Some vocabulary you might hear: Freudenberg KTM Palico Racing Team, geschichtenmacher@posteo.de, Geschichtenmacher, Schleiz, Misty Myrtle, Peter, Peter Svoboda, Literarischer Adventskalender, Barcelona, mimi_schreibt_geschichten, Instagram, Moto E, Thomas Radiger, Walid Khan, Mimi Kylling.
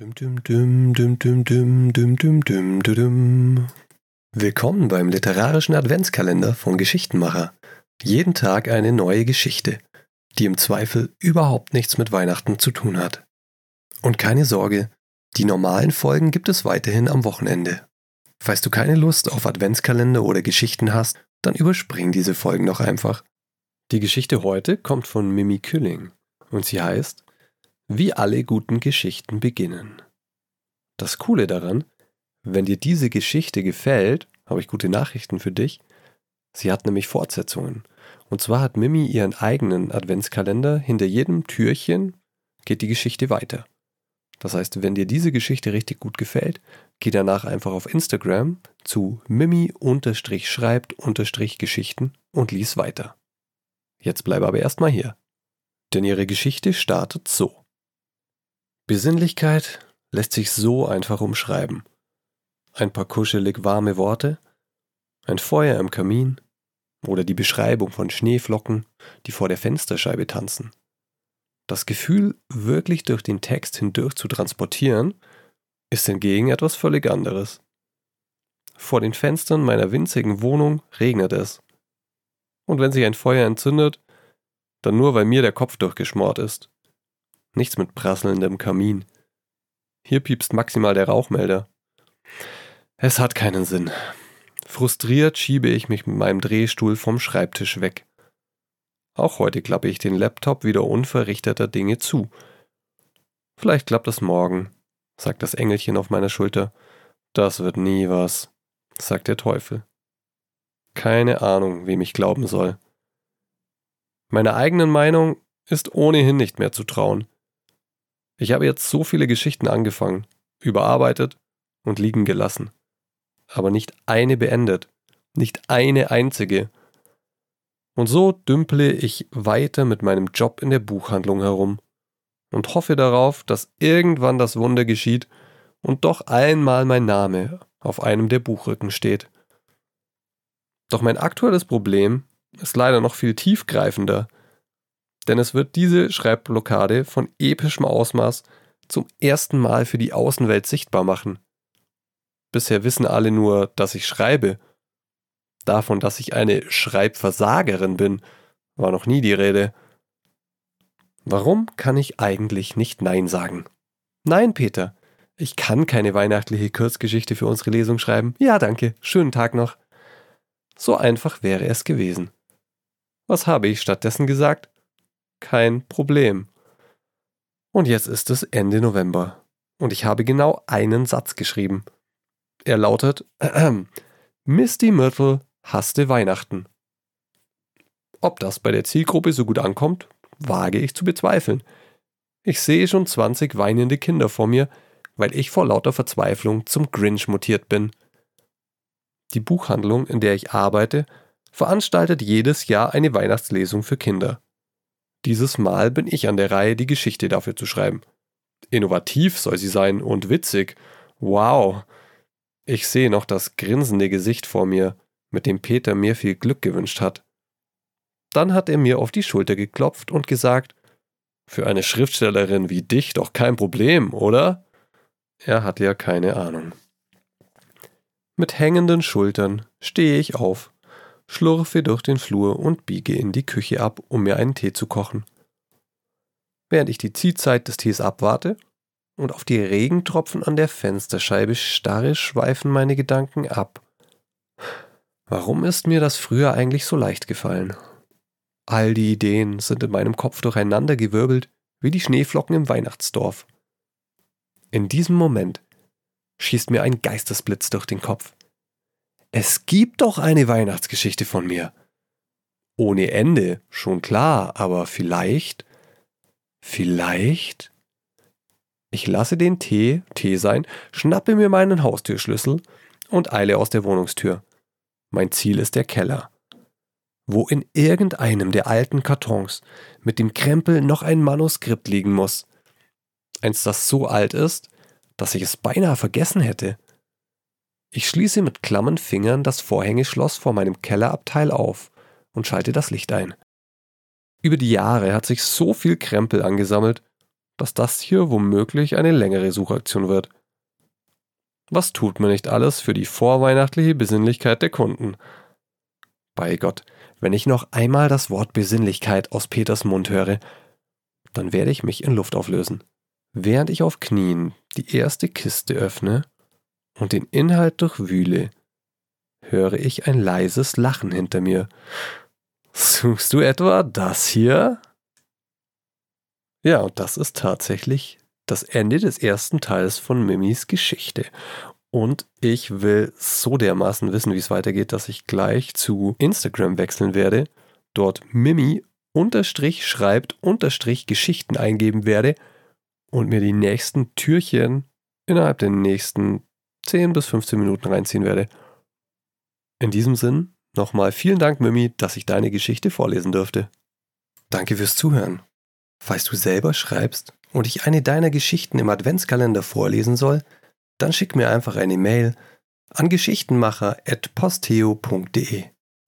Willkommen beim literarischen Adventskalender von Geschichtenmacher. Jeden Tag eine neue Geschichte, die im Zweifel überhaupt nichts mit Weihnachten zu tun hat. Und keine Sorge, die normalen Folgen gibt es weiterhin am Wochenende. Falls du keine Lust auf Adventskalender oder Geschichten hast, dann überspring diese Folgen doch einfach. Die Geschichte heute kommt von Mimi Kylling und sie heißt Wie alle guten Geschichten beginnen. Das Coole daran, wenn dir diese Geschichte gefällt, habe ich gute Nachrichten für dich. Sie hat nämlich Fortsetzungen. Und zwar hat Mimi ihren eigenen Adventskalender. Hinter jedem Türchen geht die Geschichte weiter. Das heißt, wenn dir diese Geschichte richtig gut gefällt, geh danach einfach auf Instagram zu mimi_schreibt_geschichten und lies weiter. Jetzt bleib aber erstmal hier, denn ihre Geschichte startet so. Besinnlichkeit lässt sich so einfach umschreiben. Ein paar kuschelig warme Worte, ein Feuer im Kamin oder die Beschreibung von Schneeflocken, die vor der Fensterscheibe tanzen. Das Gefühl, wirklich durch den Text hindurch zu transportieren, ist hingegen etwas völlig anderes. Vor den Fenstern meiner winzigen Wohnung regnet es. Und wenn sich ein Feuer entzündet, dann nur, weil mir der Kopf durchgeschmort ist. Nichts mit prasselndem Kamin. Hier piepst maximal der Rauchmelder. Es hat keinen Sinn. Frustriert schiebe ich mich mit meinem Drehstuhl vom Schreibtisch weg. Auch heute klappe ich den Laptop wieder unverrichteter Dinge zu. Vielleicht klappt es morgen, sagt das Engelchen auf meiner Schulter. Das wird nie was, sagt der Teufel. Keine Ahnung, wem ich glauben soll. Meiner eigenen Meinung ist ohnehin nicht mehr zu trauen. Ich habe jetzt so viele Geschichten angefangen, überarbeitet und liegen gelassen. Aber nicht eine beendet, nicht eine einzige. Und so dümple ich weiter mit meinem Job in der Buchhandlung herum und hoffe darauf, dass irgendwann das Wunder geschieht und doch einmal mein Name auf einem der Buchrücken steht. Doch mein aktuelles Problem ist leider noch viel tiefgreifender, denn es wird diese Schreibblockade von epischem Ausmaß zum ersten Mal für die Außenwelt sichtbar machen. Bisher wissen alle nur, dass ich schreibe. Davon, dass ich eine Schreibversagerin bin, war noch nie die Rede. Warum kann ich eigentlich nicht Nein sagen? Nein, Peter, ich kann keine weihnachtliche Kurzgeschichte für unsere Lesung schreiben. Ja, danke, schönen Tag noch. So einfach wäre es gewesen. Was habe ich stattdessen gesagt? Kein Problem. Und jetzt ist es Ende November und ich habe genau einen Satz geschrieben. Er lautet, Misty Myrtle hasste Weihnachten. Ob das bei der Zielgruppe so gut ankommt, wage ich zu bezweifeln. Ich sehe schon 20 weinende Kinder vor mir, weil ich vor lauter Verzweiflung zum Grinch mutiert bin. Die Buchhandlung, in der ich arbeite, veranstaltet jedes Jahr eine Weihnachtslesung für Kinder. Dieses Mal bin ich an der Reihe, die Geschichte dafür zu schreiben. Innovativ soll sie sein und witzig. Wow! Ich sehe noch das grinsende Gesicht vor mir, mit dem Peter mir viel Glück gewünscht hat. Dann hat er mir auf die Schulter geklopft und gesagt, für eine Schriftstellerin wie dich doch kein Problem, oder? Er hat ja keine Ahnung. Mit hängenden Schultern stehe ich auf, schlurfe durch den Flur und biege in die Küche ab, um mir einen Tee zu kochen. Während ich die Ziehzeit des Tees abwarte und auf die Regentropfen an der Fensterscheibe starre, schweifen meine Gedanken ab. Warum ist mir das früher eigentlich so leicht gefallen? All die Ideen sind in meinem Kopf durcheinandergewirbelt, wie die Schneeflocken im Weihnachtsdorf. In diesem Moment schießt mir ein Geistesblitz durch den Kopf. Es gibt doch eine Weihnachtsgeschichte von mir. Ohne Ende, schon klar, aber vielleicht... Ich lasse den Tee sein, schnappe mir meinen Haustürschlüssel und eile aus der Wohnungstür. Mein Ziel ist der Keller, wo in irgendeinem der alten Kartons mit dem Krempel noch ein Manuskript liegen muss. Eins, das so alt ist, dass ich es beinahe vergessen hätte. Ich schließe mit klammen Fingern das Vorhängeschloss vor meinem Kellerabteil auf und schalte das Licht ein. Über die Jahre hat sich so viel Krempel angesammelt, dass das hier womöglich eine längere Suchaktion wird. Was tut man nicht alles für die vorweihnachtliche Besinnlichkeit der Kunden? Bei Gott, wenn ich noch einmal das Wort Besinnlichkeit aus Peters Mund höre, dann werde ich mich in Luft auflösen. Während ich auf Knien die erste Kiste öffne und den Inhalt durchwühle, höre ich ein leises Lachen hinter mir. Suchst du etwa das hier? Ja, und das ist tatsächlich das Ende des ersten Teils von Mimis Geschichte. Und ich will so dermaßen wissen, wie es weitergeht, dass ich gleich zu Instagram wechseln werde, dort Mimi_schreibt_Geschichten eingeben werde und mir die nächsten Türchen innerhalb der nächsten 10 bis 15 Minuten reinziehen werde. In diesem Sinn nochmal vielen Dank, Mimi, dass ich deine Geschichte vorlesen durfte. Danke fürs Zuhören. Falls du selber schreibst und ich eine deiner Geschichten im Adventskalender vorlesen soll, dann schick mir einfach eine Mail an geschichtenmacher@posteo.de.